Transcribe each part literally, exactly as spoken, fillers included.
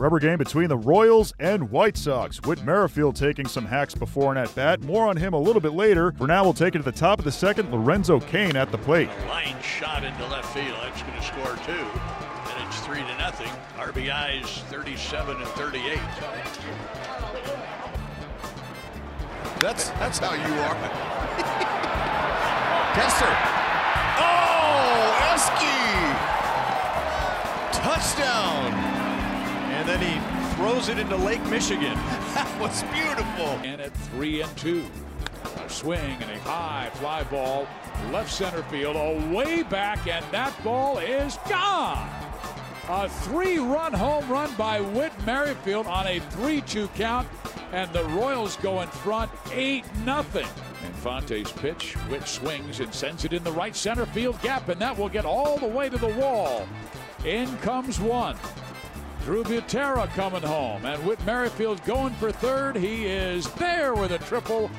Rubber game between the Royals and White Sox. Whit Merrifield taking some hacks before an at-bat. More on him a little bit later. For now, we'll take it to the top of the second. Lorenzo Cain at the plate. A line shot into left field. That's going to score two. And it's three to nothing. R B Is thirty-seven and thirty-eight. That's, that's how you are. Kester. Oh, Eski. Touchdown. And then he throws it into Lake Michigan. That was beautiful. And at three and two, a swing and a high fly ball, left center field, away back, and that ball is gone. A three-run home run by Whit Merrifield on a three two count, and the Royals go in front eight nothing. Infante's pitch, Whit swings and sends it in the right center field gap, and that will get all the way to the wall. In comes one. Drew Butera coming home, and Whit Merrifield going for third. He is there with a triple. Deep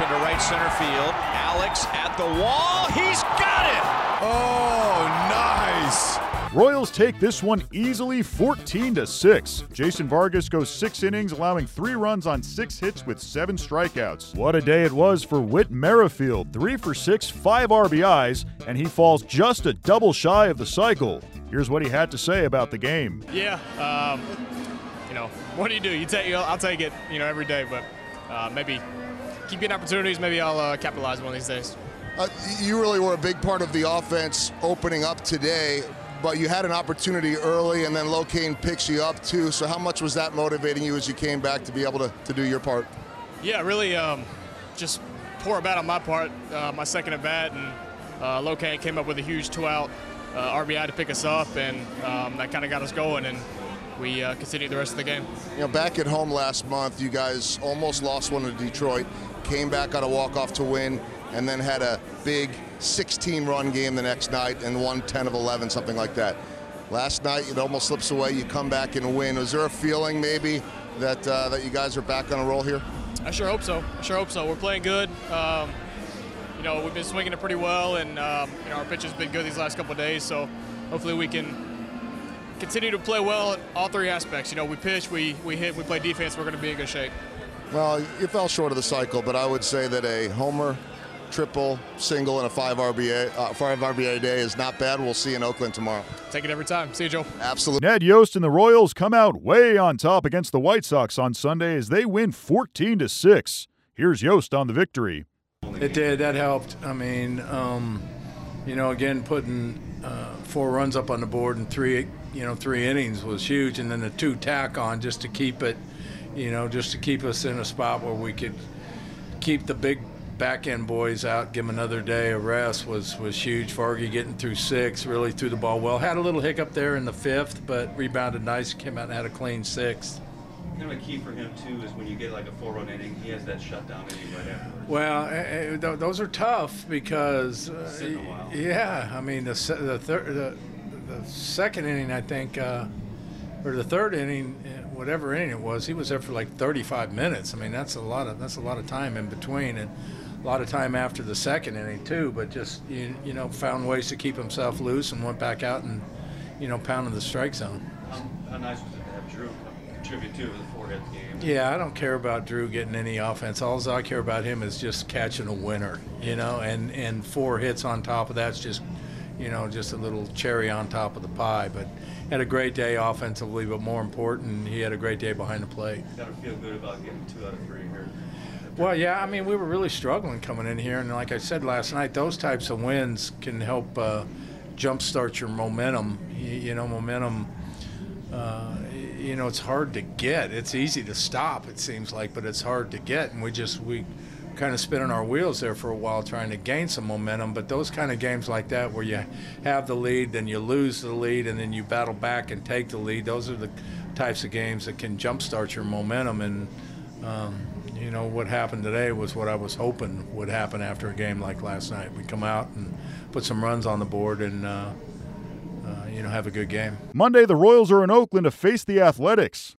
into right center field. Alex at the wall. He's got it! Oh, nice! Royals take this one easily, fourteen to six. Jason Vargas goes six innings, allowing three runs on six hits with seven strikeouts. What a day it was for Whit Merrifield. Three for six, five R B Is, and he falls just a double shy of the cycle. Here's what he had to say about the game. Yeah, um, you know, what do you do? You take, you know, I'll take it, you know, every day, but uh, maybe keep getting opportunities. Maybe I'll uh, capitalize one of these days. Uh, you really were a big part of the offense opening up today, but you had an opportunity early, and then Low Cain picks you up too. So how much was that motivating you as you came back to be able to, to do your part? Yeah, really um, just poor at bat on my part, uh, my second at bat, and uh, Low Cain came up with a huge two-out uh, R B I to pick us up, and um, that kind of got us going, and we uh, continued the rest of the game. You know, back at home last month, you guys almost lost one to Detroit, came back on a walk-off to win, and then had a big sixteen-run game the next night and won ten of eleven, something like that. Last night, it almost slips away. You come back and win. Was there a feeling maybe that uh, that you guys are back on a roll here? I sure hope so. I sure hope so. We're playing good. Um, you know, we've been swinging it pretty well, and um, you know, our pitch has been good these last couple of days. So hopefully we can continue to play well in all three aspects. You know, we pitch, we we hit, we play defense. We're going to be in good shape. Well, you fell short of the cycle, but I would say that a homer, triple, single, and a five R B I day is not bad. We'll see you in Oakland tomorrow. Take it every time. See you, Joe. Absolutely. Ned Yost and the Royals come out way on top against the White Sox on Sunday as they win fourteen to six. Here's Yost on the victory. It did. That helped. I mean, um, you know, again, putting uh, four runs up on the board in three, you know, three innings was huge, and then the two tack on just to keep it, you know, just to keep us in a spot where we could keep the big back-end boys out, give them another day of rest was was huge. Fargy getting through six, really threw the ball well. Had a little hiccup there in the fifth, but rebounded nice, came out and had a clean sixth. Kind of a key for him, too, is when you get like a four-run inning, he has that shutdown inning right afterwards. Well, it, it, those are tough because, uh, yeah, I mean, the the, thir the the second inning, I think, uh, or the third inning, whatever inning it was, he was there for like thirty-five minutes. I mean, that's a lot of that's a lot of time in between, and a lot of time after the second inning too, but just you, you know, found ways to keep himself loose and went back out and, you know, pounded the strike zone. How, how nice was it to have Drew contribute to the four-hit game? Yeah, I don't care about Drew getting any offense. All I care about him is just catching a winner, you know, and and four hits on top of that's just, you know, just a little cherry on top of the pie. But had a great day offensively, but more important, he had a great day behind the plate. Got to feel good about getting two out of three here. Well, yeah, I mean, we were really struggling coming in here, and like I said last night, those types of wins can help uh, jumpstart your momentum. You, you know, momentum, uh, you know, it's hard to get. It's easy to stop, it seems like, but it's hard to get, and we just we kind of spinning our wheels there for a while trying to gain some momentum. But those kind of games like that where you have the lead, then you lose the lead, and then you battle back and take the lead, those are the types of games that can jumpstart your momentum. And um, you know, what happened today was what I was hoping would happen after a game like last night. We come out and put some runs on the board and, uh, uh, you know, have a good game. Monday, the Royals are in Oakland to face the Athletics.